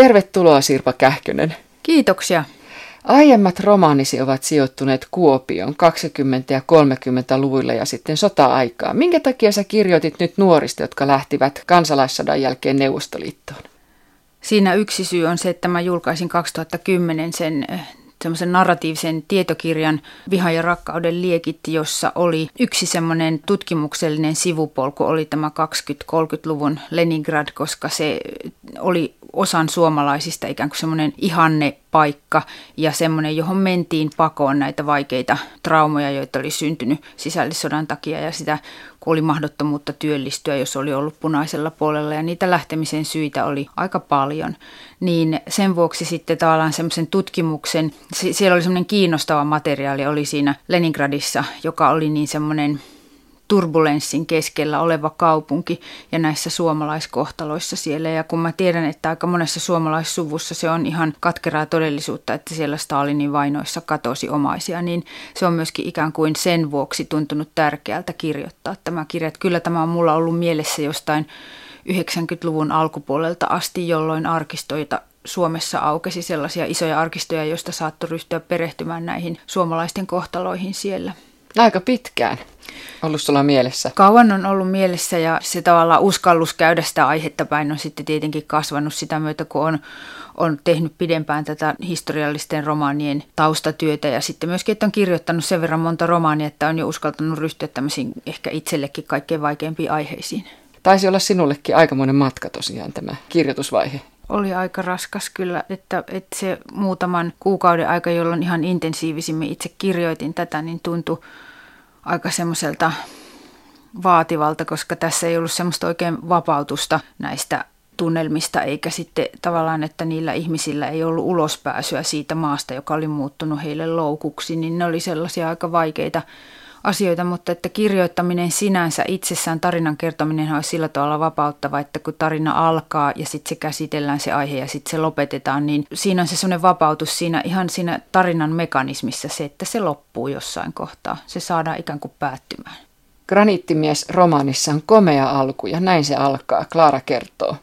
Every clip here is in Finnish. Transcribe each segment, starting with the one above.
Tervetuloa Sirpa Kähkönen. Kiitoksia. Aiemmat romaanisi ovat sijoittuneet Kuopion 20- ja 30-luvuilla ja sitten sota-aikaan. Minkä takia sä kirjoitit nyt nuorista, jotka lähtivät kansalaissodan jälkeen Neuvostoliittoon? Siinä yksi syy on se, että mä julkaisin 2010 sen semmoisen narratiivisen tietokirjan Viha ja rakkauden liekit, jossa oli yksi semmoinen tutkimuksellinen sivupolku, oli tämä 20-30-luvun Leningrad, koska se oli osan suomalaisista ikään kuin semmoinen ihannepaikka ja semmoinen, johon mentiin pakoon näitä vaikeita traumoja, joita oli syntynyt sisällissodan takia ja sitä, kun oli mahdottomuutta työllistyä, jos oli ollut punaisella puolella ja niitä lähtemisen syitä oli aika paljon. Niin sen vuoksi sitten tavallaan semmoisen tutkimuksen, siellä oli semmoinen kiinnostava materiaali, oli siinä Leningradissa, joka oli niin semmoinen turbulenssin keskellä oleva kaupunki ja näissä suomalaiskohtaloissa siellä. Ja kun mä tiedän, että aika monessa suomalaissuvussa se on ihan katkeraa todellisuutta, että siellä Stalinin vainoissa katosi omaisia, niin se on myöskin ikään kuin sen vuoksi tuntunut tärkeältä kirjoittaa tämä kirja. Että kyllä tämä on mulla ollut mielessä jostain 90-luvun alkupuolelta asti, jolloin arkistoita Suomessa aukesi sellaisia isoja arkistoja, joista saattoi ryhtyä perehtymään näihin suomalaisten kohtaloihin siellä. Aika pitkään. Ollut sulla mielessä? Kauan on ollut mielessä ja se tavallaan uskallus käydä sitä aihetta päin on sitten tietenkin kasvanut sitä myötä, kun on tehnyt pidempään tätä historiallisten romaanien taustatyötä ja sitten myöskin, että on kirjoittanut sen verran monta romaania, että on jo uskaltanut ryhtyä tämmöisiin ehkä itsellekin kaikkein vaikeimpiin aiheisiin. Taisi olla sinullekin aikamoinen matka tosiaan tämä kirjoitusvaihe. Oli aika raskas kyllä, että se muutaman kuukauden aika, jolloin ihan intensiivisimmin itse kirjoitin tätä, niin tuntui aika semmoiselta vaativalta, koska tässä ei ollut semmoista oikein vapautusta näistä tunnelmista, eikä sitten tavallaan, että niillä ihmisillä ei ollut ulospääsyä siitä maasta, joka oli muuttunut heille loukuksi, niin ne oli sellaisia aika vaikeita asioita, mutta että kirjoittaminen sinänsä itsessään, tarinan kertominen on sillä tavalla vapauttava, että kun tarina alkaa ja sitten se käsitellään se aihe ja sitten se lopetetaan, niin siinä on se sellainen vapautus siinä tarinan mekanismissa se, että se loppuu jossain kohtaa. Se saadaan ikään kuin päättymään. Graniittimies romaanissa on komea alku ja näin se alkaa, Klara kertoo.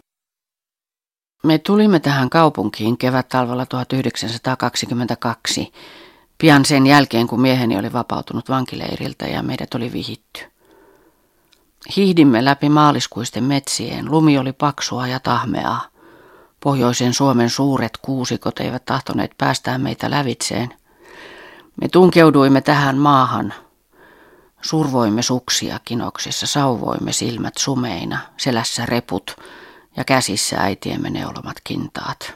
Me tulimme tähän kaupunkiin kevät-talvella 1922. Pian sen jälkeen, kun mieheni oli vapautunut vankileiriltä ja meidät oli vihitty. Hiihdimme läpi maaliskuisten metsien, lumi oli paksua ja tahmeaa. Pohjoisen Suomen suuret kuusikot eivät tahtoneet päästää meitä lävitseen. Me tunkeuduimme tähän maahan. Survoimme suksia kinoksessa, sauvoimme silmät sumeina, selässä reput ja käsissä äitiemme neulomat kintaat.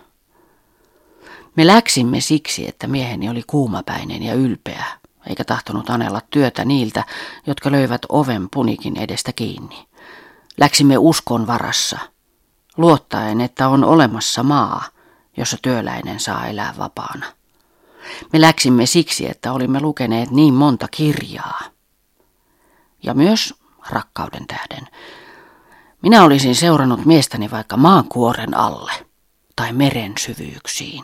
Me läksimme siksi, että mieheni oli kuumapäinen ja ylpeä, eikä tahtonut anella työtä niiltä, jotka löivät oven punikin edestä kiinni. Läksimme uskon varassa, luottaen, että on olemassa maa, jossa työläinen saa elää vapaana. Me läksimme siksi, että olimme lukeneet niin monta kirjaa. Ja myös rakkauden tähden. Minä olisin seurannut miestäni vaikka maankuoren alle tai meren syvyyksiin.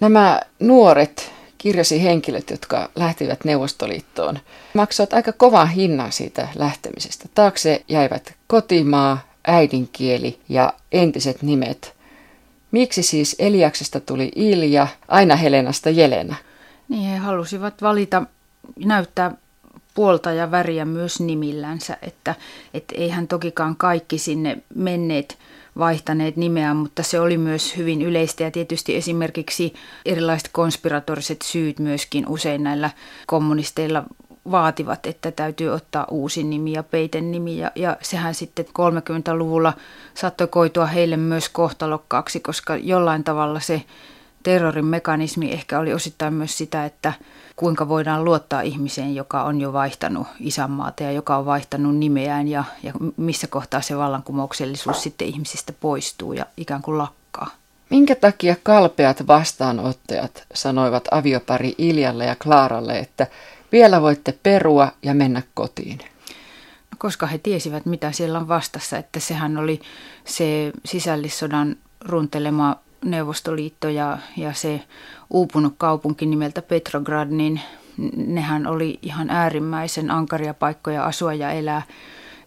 Nämä nuoret kirjasi henkilöt, jotka lähtivät Neuvostoliittoon, maksoivat aika kovan hinnan siitä lähtemisestä. Taakse jäivät kotimaa, äidinkieli ja entiset nimet. Miksi siis Eliaksesta tuli Ilja, aina Helenasta Jelena? Niin he halusivat valita, näyttää puolta ja väriä myös nimillänsä, että eihän tokikaan kaikki sinne menneet vaihtaneet nimeään, mutta se oli myös hyvin yleistä ja tietysti esimerkiksi erilaiset konspiratoriset syyt myöskin usein näillä kommunisteilla vaativat, että täytyy ottaa uusi nimi ja peitennimi ja sehän sitten 30-luvulla saattoi koitua heille myös kohtalokkaaksi, koska jollain tavalla se terrorin mekanismi ehkä oli osittain myös sitä, että kuinka voidaan luottaa ihmiseen, joka on jo vaihtanut isänmaata ja joka on vaihtanut nimeään ja missä kohtaa se vallankumouksellisuus sitten ihmisistä poistuu ja ikään kuin lakkaa. Minkä takia kalpeat vastaanottajat sanoivat aviopari Iljalle ja Klaaralle, että vielä voitte perua ja mennä kotiin? No, koska he tiesivät, mitä siellä on vastassa, että sehän oli se sisällissodan runtelema Neuvostoliitto ja se uupunut kaupunki nimeltä Petrograd, niin nehän oli ihan äärimmäisen ankaria paikkoja asua ja elää.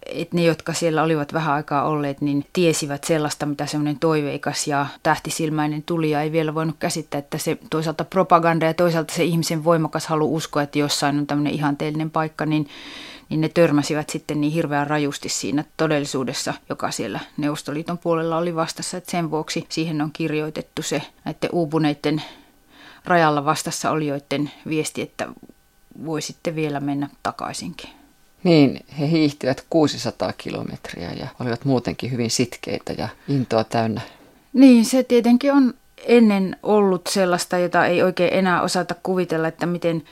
että ne, jotka siellä olivat vähän aikaa olleet, niin tiesivät sellaista, mitä semmoinen toiveikas ja tähtisilmäinen tulija ei vielä voinut käsittää, että se toisaalta propaganda ja toisaalta se ihmisen voimakas halu uskoa, että jossain on tämmöinen ihanteellinen paikka, niin ne törmäsivät sitten niin hirveän rajusti siinä todellisuudessa, joka siellä Neuvostoliiton puolella oli vastassa, että sen vuoksi siihen on kirjoitettu se näiden uupuneiden rajalla vastassa olijoiden viesti, että voi sitten vielä mennä takaisinkin. Niin, he hiihtivät 600 kilometriä ja olivat muutenkin hyvin sitkeitä ja intoa täynnä. Niin, se tietenkin on ennen ollut sellaista, jota ei oikein enää osata kuvitella, että miten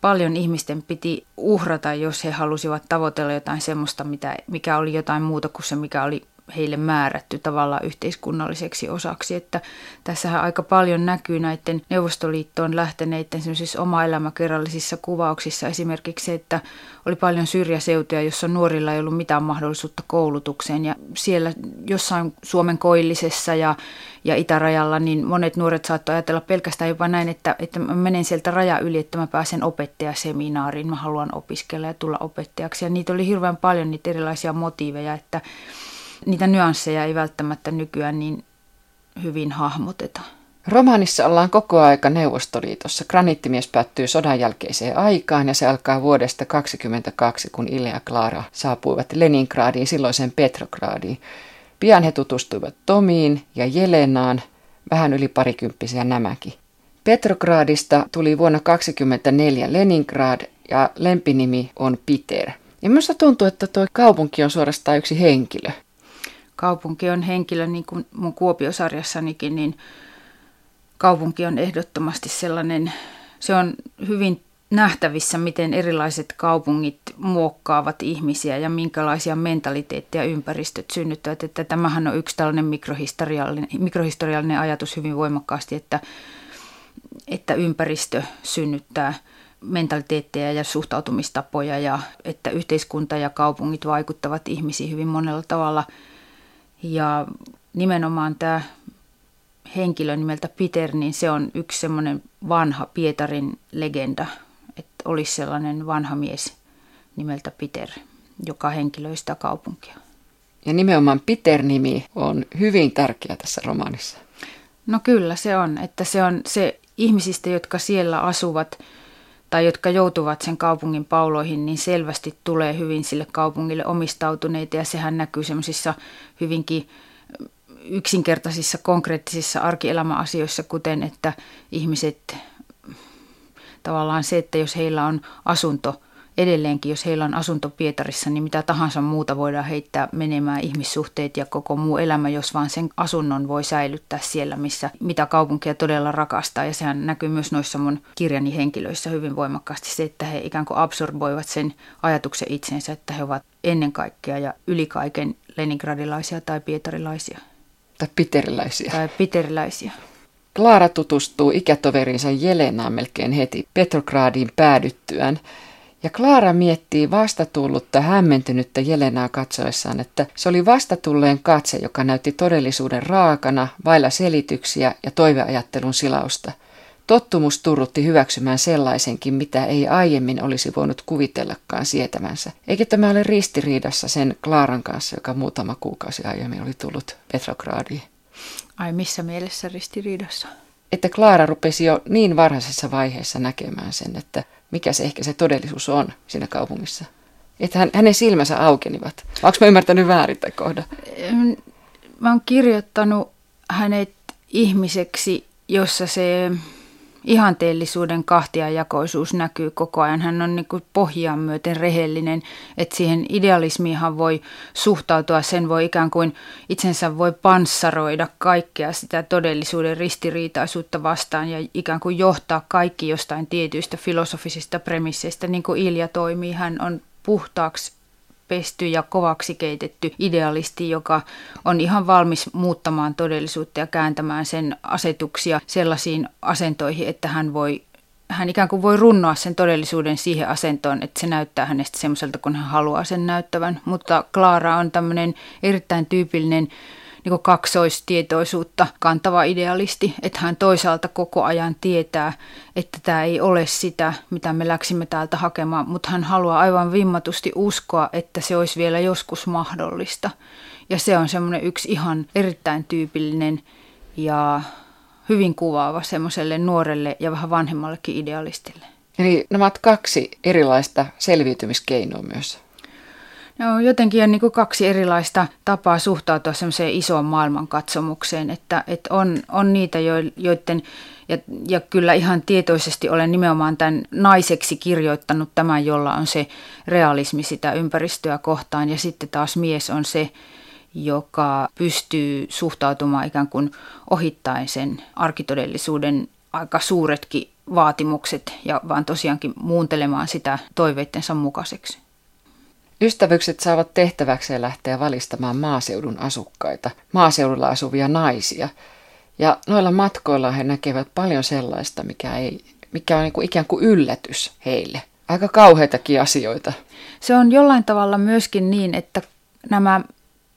paljon ihmisten piti uhrata, jos he halusivat tavoitella jotain semmoista, mikä oli jotain muuta kuin se, mikä oli heille määrätty tavallaan yhteiskunnalliseksi osaksi. Että tässähän aika paljon näkyy näiden Neuvostoliittoon lähteneiden semmoisissa oma-elämäkerrallisissa kuvauksissa esimerkiksi se, että oli paljon syrjäseutuja, jossa nuorilla ei ollut mitään mahdollisuutta koulutukseen ja siellä jossain Suomen koillisessa ja itärajalla niin monet nuoret saattoi ajatella pelkästään jopa näin, että mä menen sieltä raja yli, että mä pääsen opettajaseminaariin, mä haluan opiskella ja tulla opettajaksi ja niitä oli hirveän paljon niitä erilaisia motiiveja, että niitä nyansseja ei välttämättä nykyään niin hyvin hahmoteta. Romaanissa ollaan koko aika Neuvostoliitossa. Graniittimies päättyy sodan jälkeiseen aikaan ja se alkaa vuodesta 1922, kun Ilja ja Klara saapuivat Leningradiin, silloiseen Petrogradiin. Pian he tutustuivat Tomiin ja Jelenaan, vähän yli parikymppisiä nämäkin. Petrogradista tuli vuonna 1924 Leningrad ja lempinimi on Peter. Ja minusta tuntuu, että tuo kaupunki on suorastaan yksi henkilö. Kaupunki on henkilö, niin kuin mun Kuopiosarjassanikin, niin kaupunki on ehdottomasti sellainen, se on hyvin nähtävissä, miten erilaiset kaupungit muokkaavat ihmisiä ja minkälaisia mentaliteetteja ympäristöt synnyttävät. Että tämähän on yksi tällainen mikrohistoriallinen ajatus hyvin voimakkaasti, että ympäristö synnyttää mentaliteetteja ja suhtautumistapoja ja että yhteiskunta ja kaupungit vaikuttavat ihmisiin hyvin monella tavalla. Ja nimenomaan tämä henkilö nimeltä Peter, niin se on yksi semmoinen vanha Pietarin legenda, että olisi sellainen vanha mies nimeltä Peter, joka henkilöi sitä kaupunkia. Ja nimenomaan Peter-nimi on hyvin tärkeä tässä romaanissa. No kyllä se on, että se on se ihmisistä, jotka siellä asuvat tai jotka joutuvat sen kaupungin pauloihin, niin selvästi tulee hyvin sille kaupungille omistautuneita ja sehän näkyy semmoisissa hyvinkin yksinkertaisissa konkreettisissa arkielämäasioissa, kuten että ihmiset, tavallaan se, että jos heillä on asunto, edelleenkin jos heillä on asunto Pietarissa, niin mitä tahansa muuta voidaan heittää menemään ihmissuhteet ja koko muu elämä, jos vaan sen asunnon voi säilyttää siellä, mitä kaupunkia todella rakastaa. Ja sehän näkyy myös noissa mun kirjani henkilöissä hyvin voimakkaasti se, että he ikään kuin absorboivat sen ajatuksen itsensä, että he ovat ennen kaikkea ja yli kaiken leningradilaisia tai pietarilaisia. Tai piteriläisiä. Klara tutustuu ikätoveriinsa Jelenaan melkein heti Petrogradiin päädyttyään. Ja Klara miettii vastatullutta, hämmentynyttä Jelenaa katsoessaan, että se oli vastatulleen katse, joka näytti todellisuuden raakana, vailla selityksiä ja toiveajattelun silausta. Tottumus turrutti hyväksymään sellaisenkin, mitä ei aiemmin olisi voinut kuvitellakaan sietämänsä. Eikä tämä ole ristiriidassa sen Klaran kanssa, joka muutama kuukausi aiemmin oli tullut Petrogradiin. Ai missä mielessä ristiriidassa? Että Klara rupesi jo niin varhaisessa vaiheessa näkemään sen, että mikä se ehkä se todellisuus on siinä kaupungissa. Että hänen silmänsä aukenivat. Olenko mä ymmärtänyt väärin tämän kohdan? Mä oon kirjoittanut hänet ihmiseksi, jossa se ihanteellisuuden kahtiajakoisuus näkyy koko ajan. Hän on niin kuin pohjaan myöten rehellinen, että siihen idealismiinhan voi suhtautua, sen voi ikään kuin itsensä voi panssaroida kaikkea sitä todellisuuden ristiriitaisuutta vastaan ja ikään kuin johtaa kaikki jostain tietyistä filosofisista premisseistä, niin kuin Ilja toimii. Hän on puhtaaksi pesty ja kovaksi keitetty idealisti, joka on ihan valmis muuttamaan todellisuutta ja kääntämään sen asetuksia sellaisiin asentoihin, että hän ikään kuin voi runnoa sen todellisuuden siihen asentoon, että se näyttää hänestä semmoiselta, kun hän haluaa sen näyttävän. Mutta Klara on tämmöinen erittäin tyypillinen niin kaksoistietoisuutta kantava idealisti, että hän toisaalta koko ajan tietää, että tämä ei ole sitä, mitä me läksimme täältä hakemaan, mutta hän haluaa aivan vimmatusti uskoa, että se olisi vielä joskus mahdollista. Ja se on semmoinen yksi ihan erittäin tyypillinen ja hyvin kuvaava semmoiselle nuorelle ja vähän vanhemmallekin idealistille. Eli nämä ovat kaksi erilaista selviytymiskeinoa myös. No, jotenkin on niin kuin kaksi erilaista tapaa suhtautua semmoiseen isoon maailmankatsomukseen, että on niitä, joiden, ja kyllä ihan tietoisesti olen nimenomaan tämän naiseksi kirjoittanut tämän, jolla on se realismi sitä ympäristöä kohtaan, ja sitten taas mies on se, joka pystyy suhtautumaan ikään kuin ohittaen sen arkitodellisuuden aika suuretkin vaatimukset ja vaan tosiaankin muuntelemaan sitä toiveittensa mukaiseksi. Ystävykset saavat tehtäväkseen lähteä valistamaan maaseudun asukkaita, maaseudulla asuvia naisia. Ja noilla matkoilla he näkevät paljon sellaista, mikä on niin kuin ikään kuin yllätys heille. Aika kauheitakin asioita. Se on jollain tavalla myöskin niin, että nämä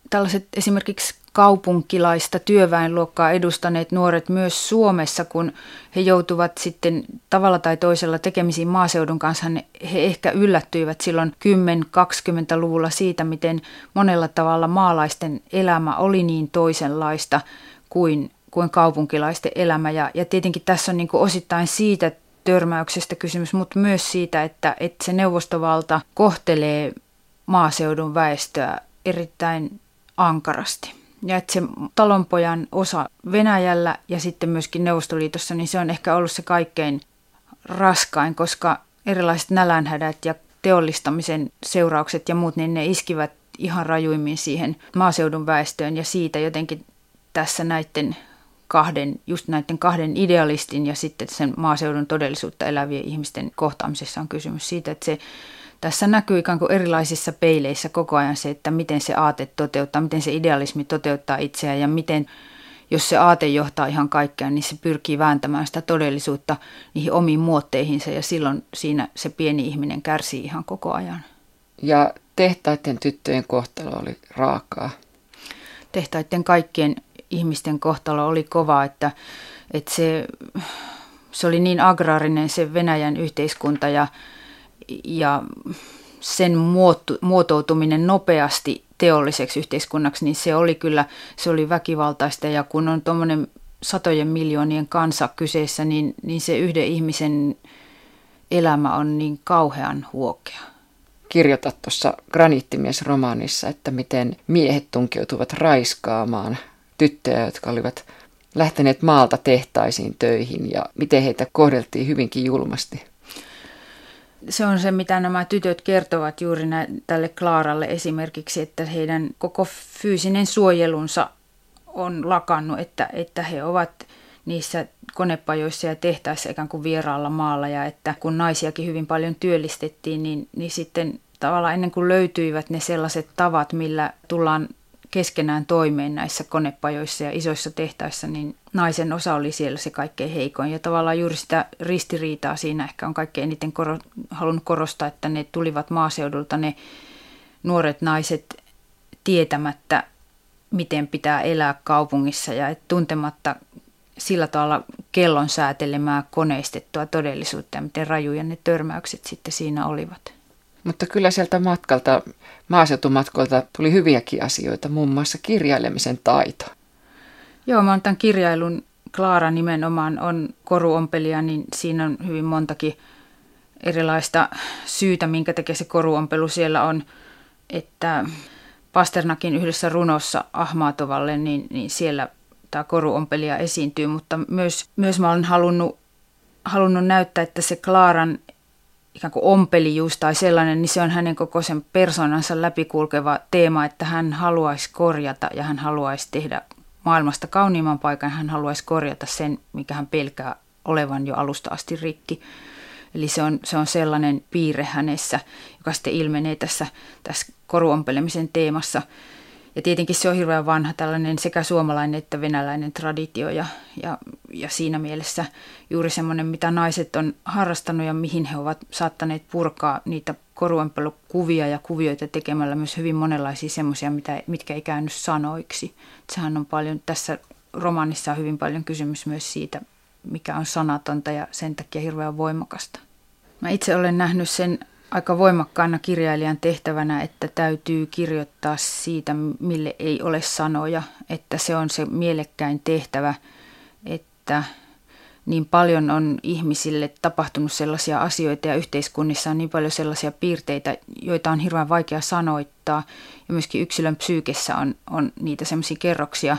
tällaiset esimerkiksi kaupunkilaista työväenluokkaa edustaneet nuoret myös Suomessa, kun he joutuvat sitten tavalla tai toisella tekemisiin maaseudun kanssa, he ehkä yllättyivät silloin 10-20-luvulla siitä, miten monella tavalla maalaisten elämä oli niin toisenlaista kuin kaupunkilaisten elämä. Ja tietenkin tässä on niin kuin osittain siitä törmäyksestä kysymys, mutta myös siitä, että se neuvostovalta kohtelee maaseudun väestöä erittäin ankarasti. Ja että se talonpojan osa Venäjällä ja sitten myöskin Neuvostoliitossa, niin se on ehkä ollut se kaikkein raskain, koska erilaiset nälänhädät ja teollistamisen seuraukset ja muut, niin ne iskivät ihan rajuimmin siihen maaseudun väestöön, ja siitä jotenkin tässä näiden kahden idealistin ja sitten sen maaseudun todellisuutta elävien ihmisten kohtaamisessa on kysymys siitä, että tässä näkyy ikään kuin erilaisissa peileissä koko ajan se, että miten se aate toteuttaa, miten se idealismi toteuttaa itseään ja miten, jos se aate johtaa ihan kaikkeen, niin se pyrkii vääntämään sitä todellisuutta niihin omiin muotteihinsa ja silloin siinä se pieni ihminen kärsii ihan koko ajan. Ja tehtaiden tyttöjen kohtalo oli raakaa. Tehtaiden kaikkien ihmisten kohtalo oli kova, että se oli niin agraarinen se Venäjän yhteiskunta ja sen muotoutuminen nopeasti teolliseksi yhteiskunnaksi, niin se oli väkivaltaista. Ja kun on tuommoinen satojen miljoonien kansa kyseessä, niin se yhden ihmisen elämä on niin kauhean huokea. Kirjoitat tuossa Graniittimies-romaanissa, että miten miehet tunkeutuvat raiskaamaan tyttöjä, jotka olivat lähteneet maalta tehtaisiin töihin, ja miten heitä kohdeltiin hyvinkin julmasti. Se on se, mitä nämä tytöt kertovat juuri tälle Klaaralle esimerkiksi, että heidän koko fyysinen suojelunsa on lakannut, että he ovat niissä konepajoissa ja tehtaissa ikään kuin vieraalla maalla. Ja että kun naisiakin hyvin paljon työllistettiin, niin sitten tavallaan ennen kuin löytyivät ne sellaiset tavat, millä tullaan keskenään toimeen näissä konepajoissa ja isoissa tehtaissa, niin naisen osa oli siellä se kaikkein heikoin. Ja tavallaan juuri sitä ristiriitaa siinä ehkä on kaikkein eniten halunnut korostaa, että ne tulivat maaseudulta ne nuoret naiset tietämättä, miten pitää elää kaupungissa ja tuntematta sillä tavalla kellon säätelemää koneistettua todellisuutta ja miten rajuja ne törmäykset sitten siinä olivat. Mutta kyllä sieltä maaseutumatkoilta tuli hyviäkin asioita, muun muassa kirjailemisen taito. Joo, mä oon tämän kirjailun, Klara nimenomaan on koruompelija, niin siinä on hyvin montakin erilaista syytä, minkä takia se koruompelu siellä on. Että Pasternakin yhdessä runossa Ahmatovalle, niin siellä tämä koruompelija esiintyy, mutta myös mä olen halunnut näyttää, että se Klaran ikään kuin ompelijuus tai sellainen, niin se on hänen koko sen persoonansa läpikulkeva teema, että hän haluaisi korjata ja hän haluaisi tehdä maailmasta kauniimman paikan, hän haluaisi korjata sen, mikä hän pelkää olevan jo alusta asti rikki. Eli se on sellainen piirre hänessä, joka sitten ilmenee tässä koruompelemisen teemassa. Ja tietenkin se on hirveän vanha tällainen sekä suomalainen että venäläinen traditio ja ja siinä mielessä juuri semmoinen, mitä naiset on harrastanut ja mihin he ovat saattaneet purkaa niitä koruempelukuvia ja kuvioita tekemällä myös hyvin monenlaisia semmoisia, mitkä ei käynyt sanoiksi. Sehän on paljon, tässä romaanissa on hyvin paljon kysymys myös siitä, mikä on sanatonta ja sen takia hirveän voimakasta. Mä itse olen nähnyt sen aika voimakkaana kirjailijan tehtävänä, että täytyy kirjoittaa siitä, mille ei ole sanoja, että se on se mielekkäin tehtävä, että niin paljon on ihmisille tapahtunut sellaisia asioita ja yhteiskunnissa on niin paljon sellaisia piirteitä, joita on hirveän vaikea sanoittaa ja myöskin yksilön psyykessä on niitä sellaisia kerroksia,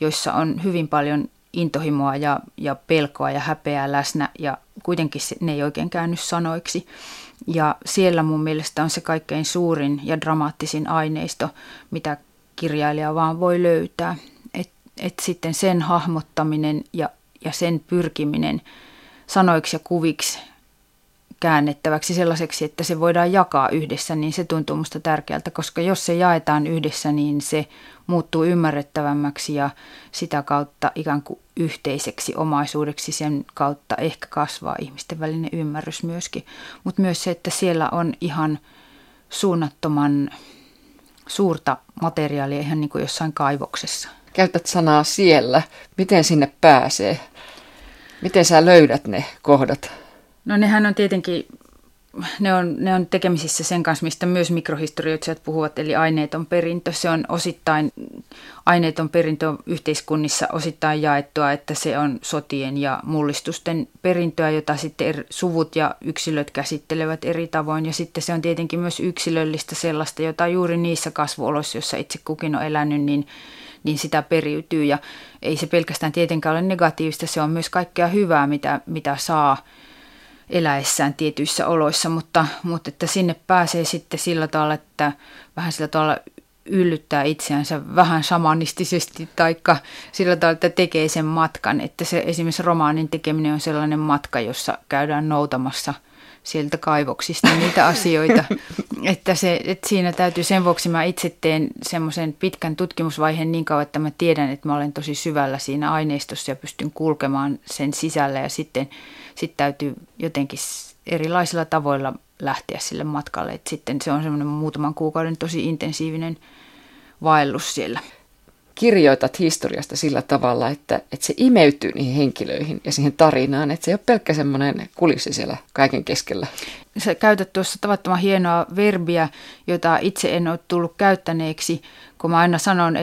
joissa on hyvin paljon intohimoa ja pelkoa ja häpeää läsnä ja kuitenkin ne ei oikein käynyt sanoiksi. Ja siellä mun mielestä on se kaikkein suurin ja dramaattisin aineisto, mitä kirjailija vaan voi löytää. Et sitten sen hahmottaminen ja sen pyrkiminen sanoiksi ja kuviksi käännettäväksi sellaiseksi, että se voidaan jakaa yhdessä, niin se tuntuu musta tärkeältä, koska jos se jaetaan yhdessä, niin se muuttuu ymmärrettävämmäksi ja sitä kautta ikään kuin yhteiseksi omaisuudeksi, sen kautta ehkä kasvaa ihmisten välinen ymmärrys myöskin. Mutta myös se, että siellä on ihan suunnattoman suurta materiaalia ihan niin kuin jossain kaivoksessa. Käytät sanaa siellä. Miten sinne pääsee? Miten sä löydät ne kohdat? No nehän on tietenkin, ne on tekemisissä sen kanssa, mistä myös mikrohistorioitsijat puhuvat, eli aineeton perintö. Se on osittain, aineeton perintö on yhteiskunnissa osittain jaettua, että se on sotien ja mullistusten perintöä, jota sitten suvut ja yksilöt käsittelevät eri tavoin. Ja sitten se on tietenkin myös yksilöllistä sellaista, jota juuri niissä kasvuoloissa, joissa itse kukin on elänyt, niin sitä periytyy. Ja ei se pelkästään tietenkään ole negatiivista, se on myös kaikkea hyvää, mitä saa eläessään tietyissä oloissa, mutta että sinne pääsee sitten sillä tavalla, että vähän sillä tavalla yllyttää itseänsä vähän samanistisesti taikka sillä tavalla, että tekee sen matkan. Että se esimerkiksi romaanin tekeminen on sellainen matka, jossa käydään noutamassa sieltä kaivoksista niitä asioita. että siinä täytyy, sen vuoksi mä itse teen semmoisen pitkän tutkimusvaiheen niin kauan, että mä tiedän, että mä olen tosi syvällä siinä aineistossa ja pystyn kulkemaan sen sisällä ja sitten täytyy jotenkin erilaisilla tavoilla lähteä sille matkalle. Et sitten se on semmoinen muutaman kuukauden tosi intensiivinen vaellus siellä. Kirjoitat historiasta sillä tavalla, että se imeytyy niihin henkilöihin ja siihen tarinaan, että se ei ole pelkkä semmoinen kulissi siellä kaiken keskellä. Sä käytät tuossa tavattoman hienoa verbiä, jota itse en ole tullut käyttäneeksi, kun mä aina sanon,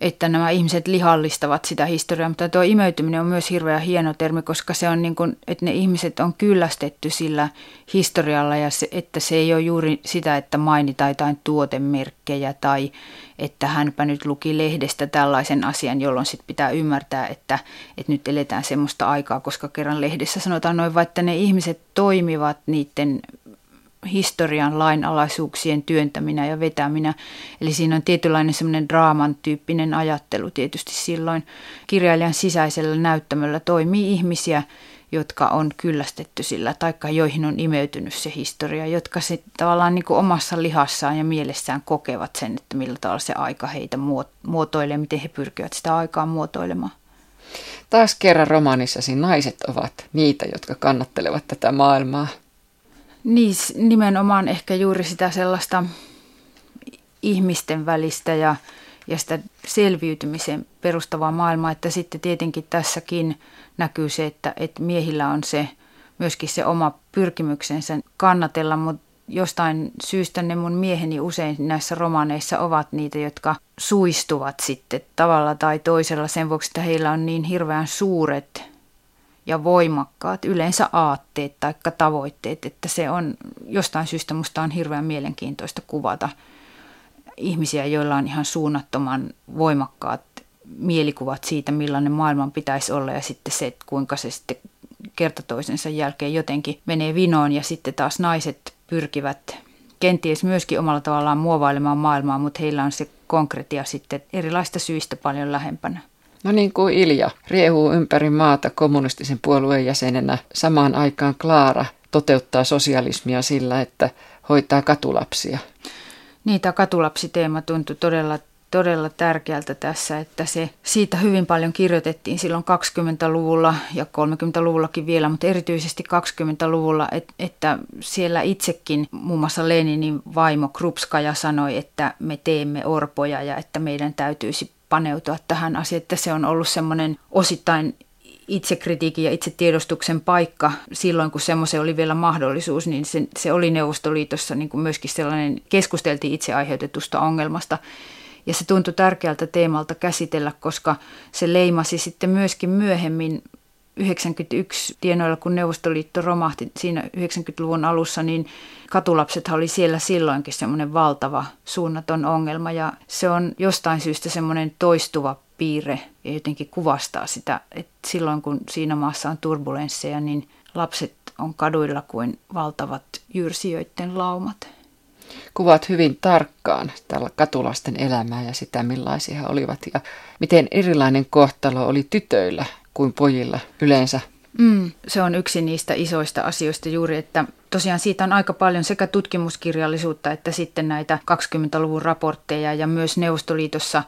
että nämä ihmiset lihallistavat sitä historiaa, mutta tuo imeytyminen on myös hirveän hieno termi, koska se on niin kuin, että ne ihmiset on kyllästetty sillä historialla ja se, että se ei ole juuri sitä, että mainitaan jotain tuotemerkkejä tai että hänpä nyt luki lehdestä tällaisen asian, jolloin sit pitää ymmärtää, että nyt eletään semmoista aikaa, koska kerran lehdessä sanotaan noin, vaan että ne ihmiset toimivat niiden historian lainalaisuuksien työntäminä ja vetäminä. Eli siinä on tietynlainen semmoinen draaman tyyppinen ajattelu tietysti silloin. Kirjailijan sisäisellä näyttämöllä toimii ihmisiä, jotka on kyllästetty sillä, taikka joihin on imeytynyt se historia, jotka se tavallaan niin kuin omassa lihassaan ja mielessään kokevat sen, että millä tavalla se aika heitä muotoilee, miten he pyrkivät sitä aikaa muotoilemaan. Taas kerran romaanissasi naiset ovat niitä, jotka kannattelevat tätä maailmaa. Niin, nimenomaan ehkä juuri sitä sellaista ihmisten välistä ja sitä selviytymiseen perustavaa maailmaa, että sitten tietenkin tässäkin näkyy se, että miehillä on se myöskin se oma pyrkimyksensä kannatella, mutta jostain syystä ne mun mieheni usein näissä romaaneissa ovat niitä, jotka suistuvat sitten tavalla tai toisella sen vuoksi, että heillä on niin hirveän suuret ja voimakkaat yleensä aatteet tai tavoitteet, että se on jostain syystä musta on hirveän mielenkiintoista kuvata ihmisiä, joilla on ihan suunnattoman voimakkaat mielikuvat siitä, millainen maailman pitäisi olla ja sitten se, että kuinka se sitten kerta toisensa jälkeen jotenkin menee vinoon ja sitten taas naiset pyrkivät kenties myöskin omalla tavallaan muovailemaan maailmaa, mutta heillä on se konkretia sitten erilaista syistä paljon lähempänä. No niin kuin Ilja riehuu ympäri maata kommunistisen puolueen jäsenenä, samaan aikaan Klara toteuttaa sosialismia sillä, että hoitaa katulapsia. Niin, tämä katulapsiteema tuntui todella todella tärkeältä tässä, että siitä hyvin paljon kirjoitettiin silloin 20-luvulla ja 30-luvullakin vielä, mutta erityisesti 20-luvulla, että siellä itsekin muun muassa Leninin vaimo Krupskaja sanoi, että me teemme orpoja ja että meidän täytyisi paneutua tähän asiaan, että se on ollut semmoinen osittain itsekritiikin ja itsetiedostuksen paikka silloin, kun semmoisen oli vielä mahdollisuus, niin se oli Neuvostoliitossa niin kuin myöskin sellainen, keskusteltiin itse aiheutetusta ongelmasta. Ja se tuntui tärkeältä teemalta käsitellä, koska se leimasi sitten myöskin myöhemmin 91 tienoilla, kun Neuvostoliitto romahti siinä 90-luvun alussa, niin katulapsethan oli siellä silloinkin semmoinen valtava suunnaton ongelma. Ja se on jostain syystä semmoinen toistuva piirre ja jotenkin kuvastaa sitä, että silloin kun siinä maassa on turbulensseja, niin lapset on kaduilla kuin valtavat jyrsijöiden laumat. Kuvaat hyvin tarkkaan tällä katulasten elämää ja sitä, millaisia he olivat ja miten erilainen kohtalo oli tytöillä kuin pojilla yleensä. Se on yksi niistä isoista asioista juuri, että tosiaan siitä on aika paljon sekä tutkimuskirjallisuutta että sitten näitä 20-luvun raportteja ja myös Neuvostoliitossa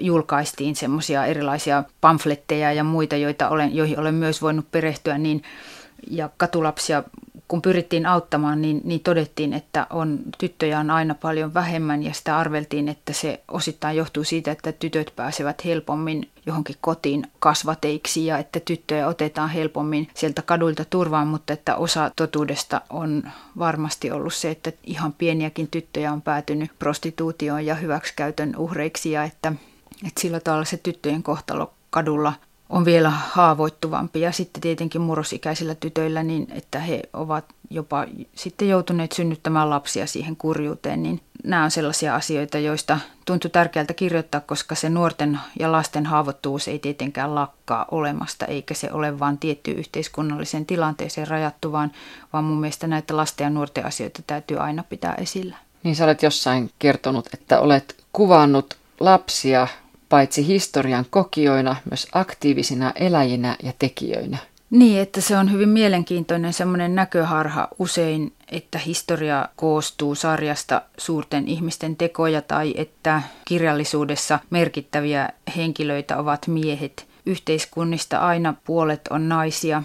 julkaistiin semmoisia erilaisia pamfletteja ja muita, joihin olen myös voinut perehtyä niin, ja katulapsia kun pyrittiin auttamaan, niin todettiin, että tyttöjä on aina paljon vähemmän ja sitä arveltiin, että se osittain johtuu siitä, että tytöt pääsevät helpommin johonkin kotiin kasvateiksi ja että tyttöjä otetaan helpommin sieltä kaduilta turvaan, mutta että osa totuudesta on varmasti ollut se, että ihan pieniäkin tyttöjä on päätynyt prostituutioon ja hyväksikäytön uhreiksi ja että sillä tavalla se tyttöjen kohtalo kadulla on vielä haavoittuvampi ja sitten tietenkin murrosikäisillä tytöillä niin, että he ovat jopa sitten joutuneet synnyttämään lapsia siihen kurjuuteen, niin nämä on sellaisia asioita, joista tuntuu tärkeältä kirjoittaa, koska se nuorten ja lasten haavoittuvuus ei tietenkään lakkaa olemasta, eikä se ole vain tiettyyn yhteiskunnalliseen tilanteeseen rajattu, vaan mun mielestä näitä lasten ja nuorten asioita täytyy aina pitää esillä. Niin sä olet jossain kertonut, että olet kuvannut lapsia paitsi historian kokijoina, myös aktiivisina eläjinä ja tekijöinä. Niin, että se on hyvin mielenkiintoinen semmoinen näköharha usein, että historia koostuu sarjasta suurten ihmisten tekoja tai että kirjallisuudessa merkittäviä henkilöitä ovat miehet. Yhteiskunnista aina puolet on naisia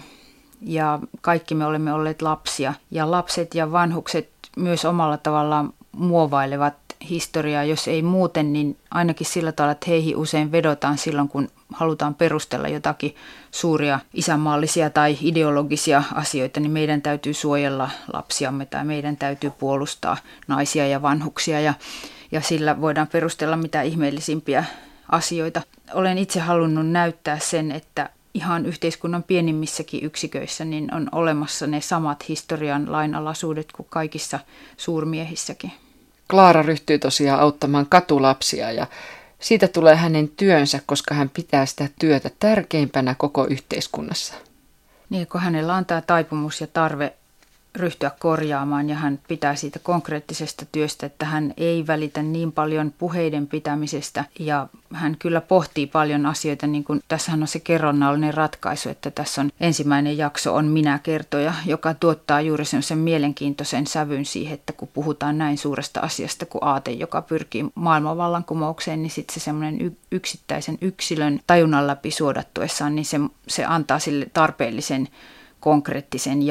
ja kaikki me olemme olleet lapsia. Ja lapset ja vanhukset myös omalla tavallaan muovailevat historiaa, jos ei muuten, niin ainakin sillä tavalla, että heihin usein vedotaan silloin, kun halutaan perustella jotakin suuria isänmaallisia tai ideologisia asioita, niin meidän täytyy suojella lapsiamme tai meidän täytyy puolustaa naisia ja vanhuksia ja sillä voidaan perustella mitä ihmeellisimpiä asioita. Olen itse halunnut näyttää sen, että ihan yhteiskunnan pienimmissäkin yksiköissä niin on olemassa ne samat historian lainalaisuudet kuin kaikissa suurmiehissäkin. Klara ryhtyy tosiaan auttamaan katulapsia ja siitä tulee hänen työnsä, koska hän pitää sitä työtä tärkeimpänä koko yhteiskunnassa. Niin, kun hänellä on tämä taipumus ja tarve ryhtyä korjaamaan ja hän pitää siitä konkreettisesta työstä, että hän ei välitä niin paljon puheiden pitämisestä ja hän kyllä pohtii paljon asioita, niin kuin tässähän on se kerronnallinen ratkaisu, että tässä on ensimmäinen jakso on minä-kertoja, joka tuottaa juuri semmoisen mielenkiintoisen sävyn siihen, että kun puhutaan näin suuresta asiasta kuin aate, joka pyrkii maailmanvallankumoukseen, niin sitten se semmoinen yksittäisen yksilön tajunnan läpi suodattuessaan, niin se antaa sille tarpeellisen, konkreettisen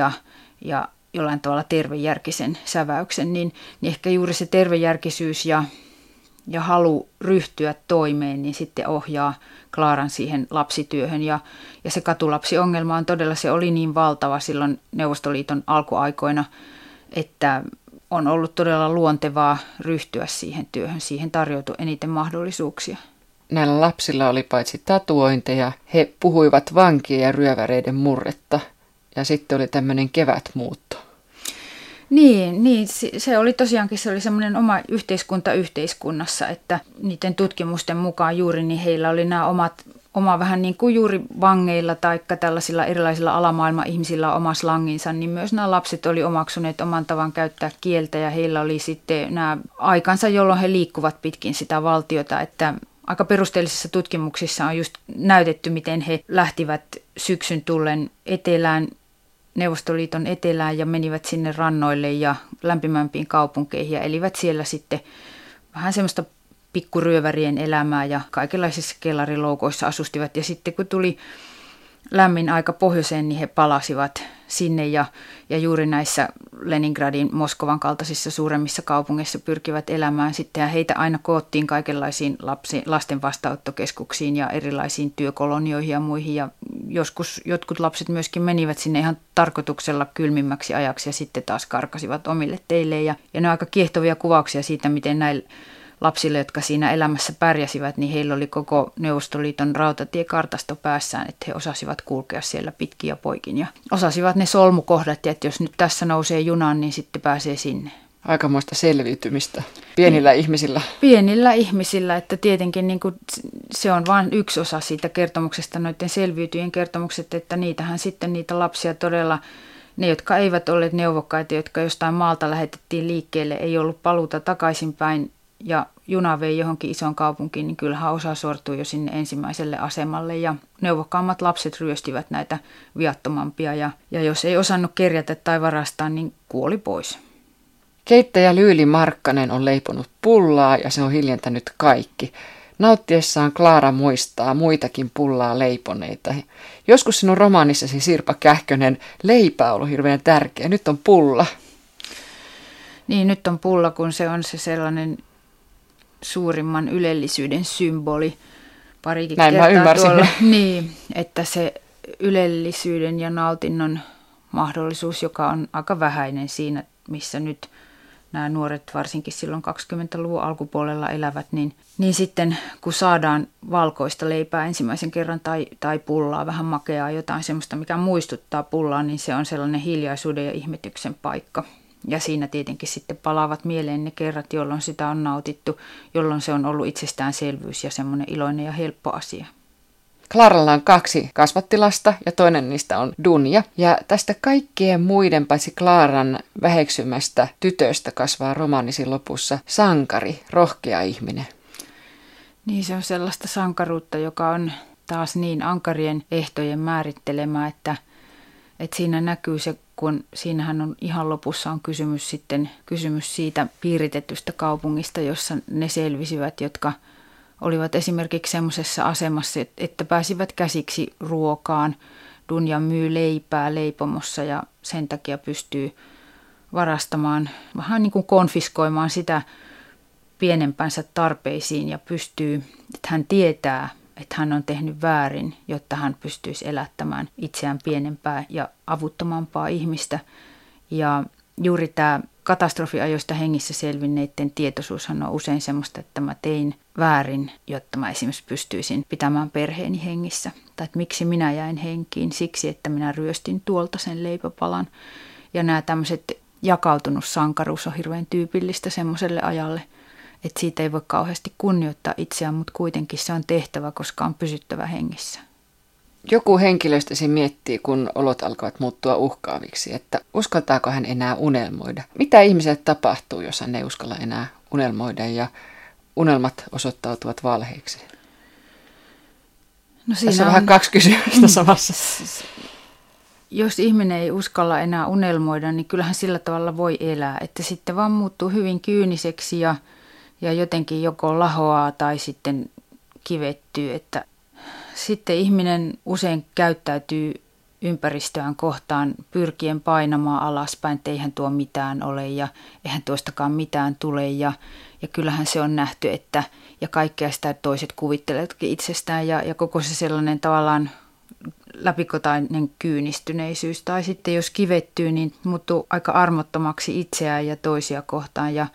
ja jollain tavalla tervejärkisen säväyksen, niin ehkä juuri se tervejärkisyys ja halu ryhtyä toimeen, niin sitten ohjaa Klaran siihen lapsityöhön. Ja se katulapsiongelma on todella, se oli niin valtava silloin Neuvostoliiton alkuaikoina, että on ollut todella luontevaa ryhtyä siihen työhön. Siihen tarjoutui eniten mahdollisuuksia. Näillä lapsilla oli paitsi tatuointeja, he puhuivat vankien ja ryöväreiden murretta. Ja sitten oli tämmöinen kevätmuutto. Niin, se oli tosiaankin semmoinen oma yhteiskunta yhteiskunnassa, että niiden tutkimusten mukaan juuri niin heillä oli nämä oma vähän niin kuin juuri vangeilla tai tällaisilla erilaisilla alamaailma-ihmisillä oma slanginsa, niin myös nämä lapset oli omaksuneet oman tavan käyttää kieltä ja heillä oli sitten nämä aikansa, jolloin he liikkuvat pitkin sitä valtiota, että aika perusteellisissa tutkimuksissa on just näytetty, miten he lähtivät syksyn tullen etelään, Neuvostoliiton etelään ja menivät sinne rannoille ja lämpimämpiin kaupunkeihin ja elivät siellä sitten vähän semmoista pikkuryövärien elämää ja kaikenlaisissa kellariloukoissa asustivat. Ja sitten kun tuli lämmin aika pohjoiseen, niin he palasivat sinne ja juuri näissä Leningradin, Moskovan kaltaisissa suuremmissa kaupungeissa pyrkivät elämään sitten. Ja heitä aina koottiin kaikenlaisiin lasten vastaanottokeskuksiin ja erilaisiin työkolonioihin ja muihin. Ja joskus jotkut lapset myöskin menivät sinne ihan tarkoituksella kylmimmäksi ajaksi ja sitten taas karkasivat omille teille. Ja ne on aika kiehtovia kuvauksia siitä, miten näillä lapsille, jotka siinä elämässä pärjäsivät, niin heillä oli koko Neuvostoliiton rautatiekartasto päässään, että he osasivat kulkea siellä pitkin ja poikin. Ja osasivat ne solmukohdat, ja että jos nyt tässä nousee junaan, niin sitten pääsee sinne. Aikamoista selviytymistä pienillä ihmisillä. Pienillä ihmisillä, että tietenkin niin kuin se on vain yksi osa siitä kertomuksesta, noiden selviytyjien kertomukset, että niitähän sitten niitä lapsia todella... Ne, jotka eivät olleet neuvokkaita, jotka jostain maalta lähetettiin liikkeelle, ei ollut paluuta takaisinpäin, ja juna vei johonkin isoon kaupunkiin, niin kyllähän osa sortui jo sinne ensimmäiselle asemalle. Ja neuvokkaammat lapset ryöstivät näitä viattomampia. Ja jos ei osannut kerjätä tai varastaa, niin kuoli pois. Keittäjä Lyyli Markkanen on leiponut pullaa ja se on hiljentänyt kaikki. Nauttiessaan Klara muistaa muitakin pullaa leiponeita. Joskus sinun romaanissasi, Sirpa Kähkönen, leipä on ollut hirveän tärkeä. Nyt on pulla. Niin, nyt on pulla, kun se on se sellainen... suurimman ylellisyyden symboli. Parikin näin kertaa tuolla. Niin, että se ylellisyyden ja nautinnon mahdollisuus, joka on aika vähäinen siinä, missä nyt nämä nuoret, varsinkin silloin 20-luvun alkupuolella elävät, niin sitten kun saadaan valkoista leipää ensimmäisen kerran tai pullaa, vähän makeaa, jotain sellaista, mikä muistuttaa pullaa, niin se on sellainen hiljaisuuden ja ihmetyksen paikka. Ja siinä tietenkin sitten palaavat mieleen ne kerrat, jolloin sitä on nautittu, jolloin se on ollut itsestäänselvyys ja semmoinen iloinen ja helppo asia. Klaralla on 2 kasvattilasta ja toinen niistä on Dunja. Ja tästä kaikkien muiden paitsi Klaran väheksymästä tytöstä kasvaa romaanisin lopussa sankari, rohkea ihminen. Niin, se on sellaista sankaruutta, joka on taas niin ankarien ehtojen määrittelemä, että siinä näkyy se, kun siinähän on ihan lopussa on kysymys siitä piiritetystä kaupungista, jossa ne selvisivät, jotka olivat esimerkiksi semmoisessa asemassa, että pääsivät käsiksi ruokaan. Dunja myy leipää leipomossa ja sen takia pystyy varastamaan, vähän niin kuin konfiskoimaan sitä pienempänsä tarpeisiin ja pystyy, että hän tietää, että hän on tehnyt väärin, jotta hän pystyisi elättämään itseään pienempää ja avuttomampaa ihmistä. Ja juuri tämä katastrofiajoista hengissä selvinneiden tietoisuushan on usein semmoista, että mä tein väärin, jotta mä esimerkiksi pystyisin pitämään perheeni hengissä. Tai että miksi minä jäin henkiin? Siksi, että minä ryöstin tuolta sen leipäpalan. Ja nämä tämmöiset jakautunut sankaruus on hirveän tyypillistä semmoiselle ajalle. Että siitä ei voi kauheasti kunnioittaa itseään, mutta kuitenkin se on tehtävä, koska on pysyttävä hengissä. Joku henkilöstösi miettii, kun olot alkavat muuttua uhkaaviksi, että uskaltaako hän enää unelmoida. Mitä ihmiselle tapahtuu, jos hän ei uskalla enää unelmoida ja unelmat osoittautuvat valheiksi? No siinä on vähän 2 kysymystä samassa. Jos ihminen ei uskalla enää unelmoida, niin kyllähän sillä tavalla voi elää, että sitten vaan muuttuu hyvin kyyniseksi ja jotenkin joko lahoaa tai sitten kivettyy, että sitten ihminen usein käyttäytyy ympäristöään kohtaan pyrkien painamaan alaspäin, että eihän tuo mitään ole ja eihän tuostakaan mitään tule ja kyllähän se on nähty, että ja kaikkea sitä toiset kuvittelevatkin itsestään ja koko se sellainen tavallaan läpikotainen kyynistyneisyys tai sitten jos kivettyy, niin muuttuu aika armottomaksi itseään ja toisia kohtaan ja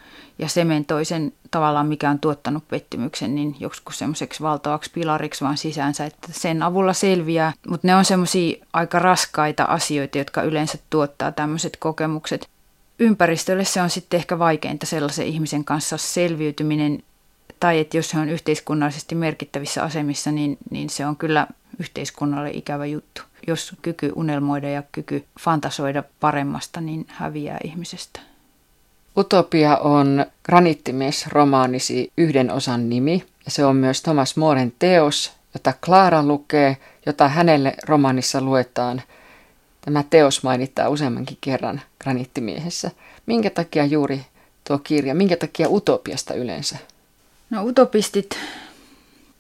sementoi sen tavallaan, mikä on tuottanut pettymyksen, niin joskus semmoiseksi valtavaksi pilariksi vaan sisäänsä, että sen avulla selviää. Mutta ne on semmoisia aika raskaita asioita, jotka yleensä tuottaa tämmöiset kokemukset. Ympäristölle se on sitten ehkä vaikeinta sellaisen ihmisen kanssa selviytyminen tai että jos se on yhteiskunnallisesti merkittävissä asemissa, niin se on kyllä... yhteiskunnalle ikävä juttu. Jos kyky unelmoida ja kyky fantasoida paremmasta, niin häviää ihmisestä. Utopia on Graniittimies-romaanisi yhden osan nimi. Ja se on myös Thomas Moren teos, jota Klara lukee, jota hänelle romaanissa luetaan. Tämä teos mainitaan useammankin kerran Graniittimiehessä. Minkä takia juuri tuo kirja, minkä takia utopiasta yleensä? No utopistit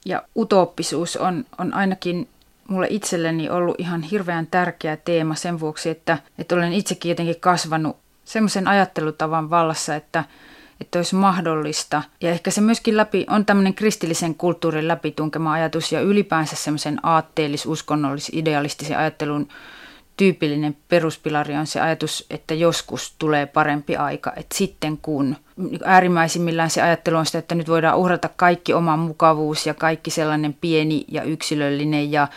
ja utooppisuus on ainakin mulle itselleni ollut ihan hirveän tärkeä teema sen vuoksi, että olen itsekin jotenkin kasvanut semmoisen ajattelutavan vallassa, että olisi mahdollista. Ja ehkä se myöskin on tämmöinen kristillisen kulttuurin läpitunkema ajatus ja ylipäänsä semmoisen aatteellis-, uskonnollis-, idealistisen ajattelun tyypillinen peruspilari on se ajatus, että joskus tulee parempi aika, että sitten kun. Äärimmäisimmillään se ajattelu on sitä, että nyt voidaan uhrata kaikki oma mukavuus ja kaikki sellainen pieni ja yksilöllinen ja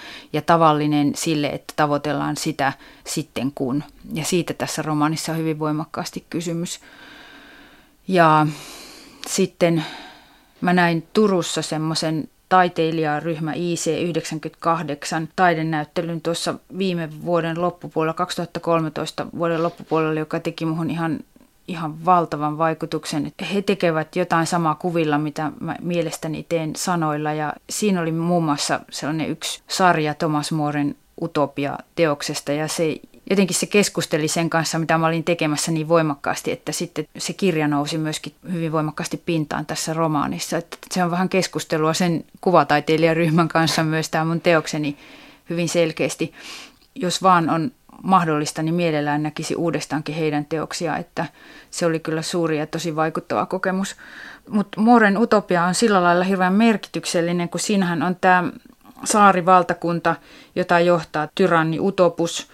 tavallinen sille, että tavoitellaan sitä sitten kun. Ja siitä tässä romaanissa on hyvin voimakkaasti kysymys. Ja sitten mä näin Turussa semmoisen taiteilijaryhmä IC98 taidenäyttelyn tuossa viime vuoden loppupuolella, 2013 vuoden loppupuolella, joka teki muhun ihan valtavan vaikutuksen. He tekevät jotain samaa kuvilla, mitä mä mielestäni teen sanoilla, ja siinä oli muun muassa sellainen yksi sarja Thomas Moren Utopia-teoksesta, ja se jotenkin se keskusteli sen kanssa, mitä mä olin tekemässä niin voimakkaasti, että sitten se kirja nousi myöskin hyvin voimakkaasti pintaan tässä romaanissa. Että se on vähän keskustelua sen kuvataiteilijaryhmän kanssa myös tämä mun teokseni hyvin selkeästi. Jos vaan on mahdollista, niin mielellään näkisi uudestaankin heidän teoksia, että se oli kyllä suuri ja tosi vaikuttava kokemus. Mutta Moren Utopia on sillä lailla hirveän merkityksellinen, kun siinähän on tämä saarivaltakunta, jota johtaa tyranni Utopus,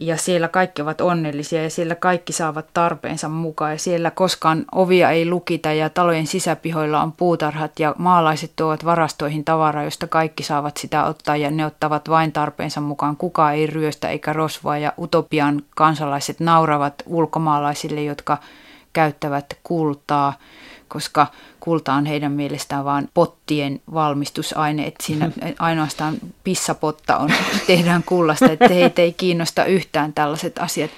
ja siellä kaikki ovat onnellisia ja siellä kaikki saavat tarpeensa mukaan ja siellä koskaan ovia ei lukita ja talojen sisäpihoilla on puutarhat ja maalaiset tuovat varastoihin tavaraa, josta kaikki saavat sitä ottaa ja ne ottavat vain tarpeensa mukaan. Kukaan ei ryöstä eikä rosvoa ja utopian kansalaiset nauravat ulkomaalaisille, jotka käyttävät kultaa, koska kulta on heidän mielestään vain pottien valmistusaine, että siinä ainoastaan pissapotta on, tehdään kullasta, että heitä ei kiinnosta yhtään tällaiset asiat.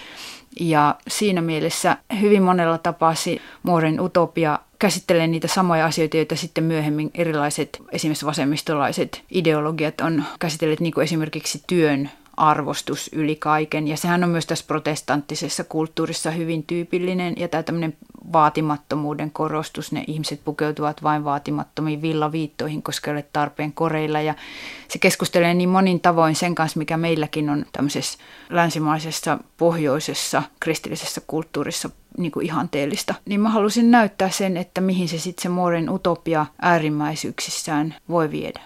Ja siinä mielessä hyvin monella tapaa Moren Utopia käsittelee niitä samoja asioita, joita sitten myöhemmin erilaiset esimerkiksi vasemmistolaiset ideologiat on käsitelleet, niin kuin esimerkiksi työn arvostus yli kaiken, ja sehän on myös tässä protestanttisessa kulttuurissa hyvin tyypillinen, ja tämä tämmöinen vaatimattomuuden korostus, ne ihmiset pukeutuvat vain vaatimattomiin villaviittoihin, koska ei ole tarpeen koreilla, ja se keskustelee niin monin tavoin sen kanssa, mikä meilläkin on tämmöisessä länsimaisessa, pohjoisessa, kristillisessä kulttuurissa niin kuin ihanteellista. Niin mä halusin näyttää sen, että mihin se sitten se Moren Utopia äärimmäisyyksissään voi viedä.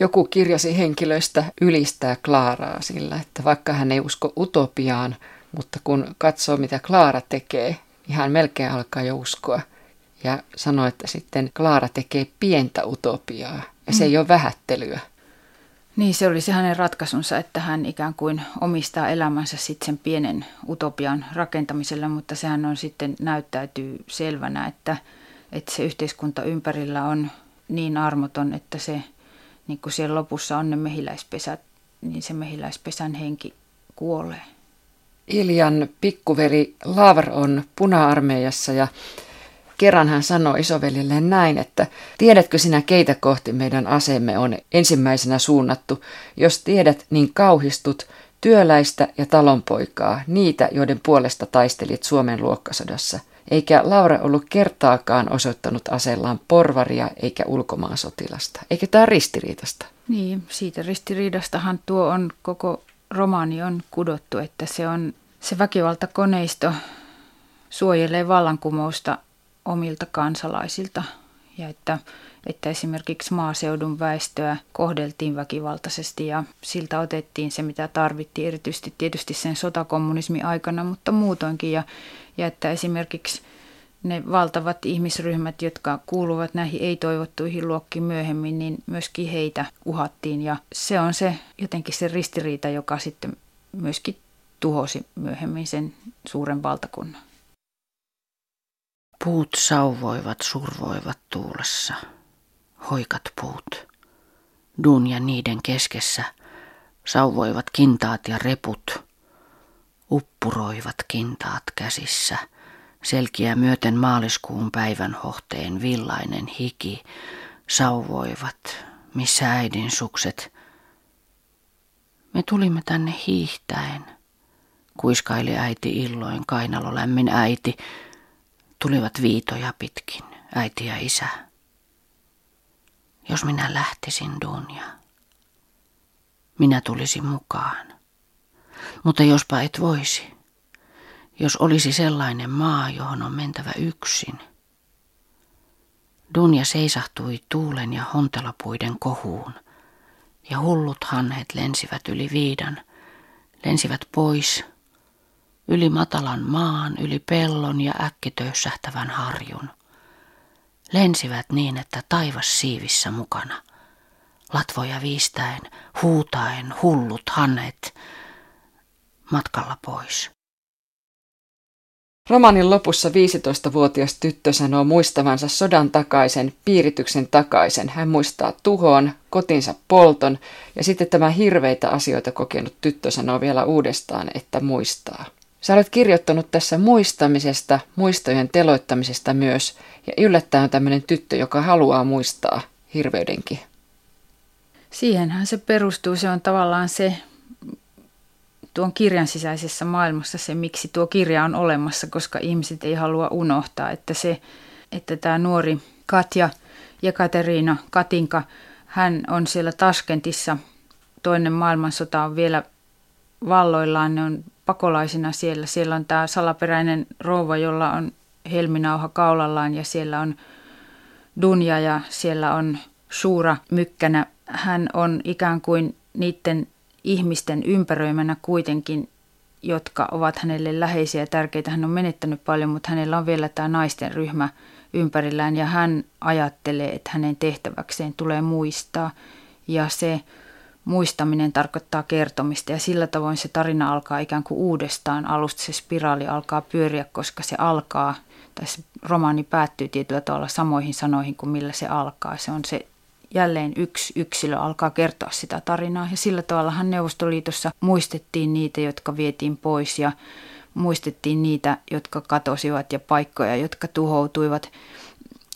Joku kirjasi henkilöstä ylistää Klaraa sillä, että vaikka hän ei usko utopiaan, mutta kun katsoo mitä Klara tekee, niin hän melkein alkaa jo uskoa. Ja sanoi, että sitten Klara tekee pientä utopiaa ja se ei ole vähättelyä. Niin, se oli se hänen ratkaisunsa, että hän ikään kuin omistaa elämänsä sitten sen pienen utopian rakentamisella, mutta sehän on sitten näyttäytyy selvänä, että se yhteiskunta ympärillä on niin armoton, että se. Niin kun siellä lopussa on ne mehiläispesät, niin se mehiläispesän henki kuolee. Iljan pikkuveli Lavr on puna-armeijassa ja kerran hän sanoi isovelilleen näin, että tiedätkö sinä keitä kohti meidän asemme on ensimmäisenä suunnattu? Jos tiedät, niin kauhistut työläistä ja talonpoikaa, niitä joiden puolesta taistelit Suomen luokkasodassa. Eikä Laura ollut kertaakaan osoittanut aseellaan porvaria eikä ulkomaansotilasta. Eikä tämä ristiriitasta? Niin, siitä ristiriidastahan tuo on, koko romaani on kudottu, että se väkivaltakoneisto suojelee vallankumousta omilta kansalaisilta. Ja että esimerkiksi maaseudun väestöä kohdeltiin väkivaltaisesti ja siltä otettiin se, mitä tarvittiin, erityisesti tietysti sen sotakommunismin aikana, mutta muutoinkin. Ja että esimerkiksi ne valtavat ihmisryhmät, jotka kuuluvat näihin ei-toivottuihin luokkiin myöhemmin, niin myöskin heitä uhattiin. Ja se on se jotenkin se ristiriita, joka sitten myöskin tuhosi myöhemmin sen suuren valtakunnan. Puut sauvoivat, survoivat tuulessa, hoikat puut. Dunja niiden keskessä sauvoivat kintaat ja reput. Uppuroivat kintaat käsissä, selkiä myöten maaliskuun päivän hohteen villainen hiki. Sauvoivat, missä äidin sukset. Me tulimme tänne hiihtäen, kuiskaili äiti illoin, kainalo lämmin äiti. Tulivat viitoja pitkin, äiti ja isä. Jos minä lähtisin, Dunja, minä tulisin mukaan. Mutta jospa et voisi, jos olisi sellainen maa, johon on mentävä yksin. Dunja seisahtui tuulen ja hontelapuiden kohuun, ja hullut hanhet lensivät yli viidan, lensivät pois, yli matalan maan, yli pellon ja äkkitöyssähtävän harjun. Lensivät niin, että taivas siivissä mukana, latvoja viistäen, huutaen, hullut hanhet, matkalla pois. Romanin lopussa 15-vuotias tyttö sanoo muistavansa sodan takaisen, piirityksen takaisen. Hän muistaa tuhon, kotinsa polton ja sitten tämä hirveitä asioita kokenut tyttö sanoo vielä uudestaan, että muistaa. Sä olet kirjoittanut tässä muistamisesta, muistojen teloittamisesta myös, ja yllättäen on tämmöinen tyttö, joka haluaa muistaa hirveydenkin. Siihenhän se perustuu, se on tavallaan se tuon kirjan sisäisessä maailmassa se, miksi tuo kirja on olemassa, koska ihmiset ei halua unohtaa, että tämä nuori Katja ja Katerina, Katinka, hän on siellä Taškentissa, toinen maailmansota on vielä valloillaan, ne on pakolaisina siellä. Siellä on tämä salaperäinen rouva, jolla on helminauha kaulallaan ja siellä on Dunja ja siellä on Suura mykkänä. Hän on ikään kuin niiden ihmisten ympäröimänä kuitenkin, jotka ovat hänelle läheisiä ja tärkeitä. Hän on menettänyt paljon, mutta hänellä on vielä tämä naisten ryhmä ympärillään ja hän ajattelee, että hänen tehtäväkseen tulee muistaa ja se muistaminen tarkoittaa kertomista ja sillä tavoin se tarina alkaa ikään kuin uudestaan alusta, se spiraali alkaa pyöriä, koska se alkaa, tai se romaani päättyy tietyllä tavalla samoihin sanoihin kuin millä se alkaa. Se on se jälleen yksi yksilö alkaa kertoa sitä tarinaa ja sillä tavallahan Neuvostoliitossa muistettiin niitä, jotka vietiin pois ja muistettiin niitä, jotka katosivat ja paikkoja, jotka tuhoutuivat,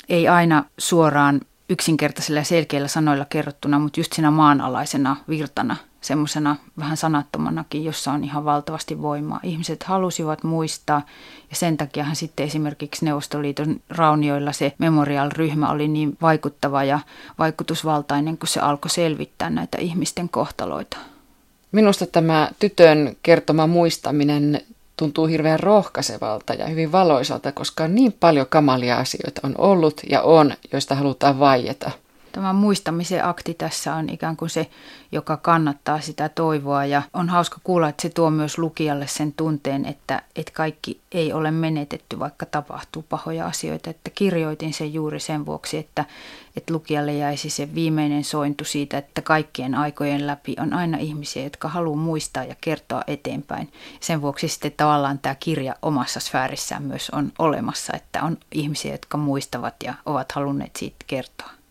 ei aina suoraan yksinkertaisilla ja selkeillä sanoilla kerrottuna, mutta just siinä maanalaisena virtana, semmoisena vähän sanattomanakin, jossa on ihan valtavasti voimaa. Ihmiset halusivat muistaa ja sen takiahan sitten esimerkiksi Neuvostoliiton raunioilla se memorial-ryhmä oli niin vaikuttava ja vaikutusvaltainen, kun se alkoi selvittää näitä ihmisten kohtaloita. Minusta tämä tytön kertoma muistaminen tuntuu hirveän rohkaisevalta ja hyvin valoisalta, koska niin paljon kamalia asioita on ollut ja on, joista halutaan vaieta. Tämä muistamisen akti tässä on ikään kuin se, joka kannattaa sitä toivoa ja on hauska kuulla, että se tuo myös lukijalle sen tunteen, että kaikki ei ole menetetty, vaikka tapahtuu pahoja asioita. Että kirjoitin sen juuri sen vuoksi, että lukijalle jäisi se viimeinen sointu siitä, että kaikkien aikojen läpi on aina ihmisiä, jotka haluaa muistaa ja kertoa eteenpäin. Sen vuoksi sitten tavallaan tämä kirja omassa sfäärissään myös on olemassa, että on ihmisiä, jotka muistavat ja ovat halunneet siitä kertoa.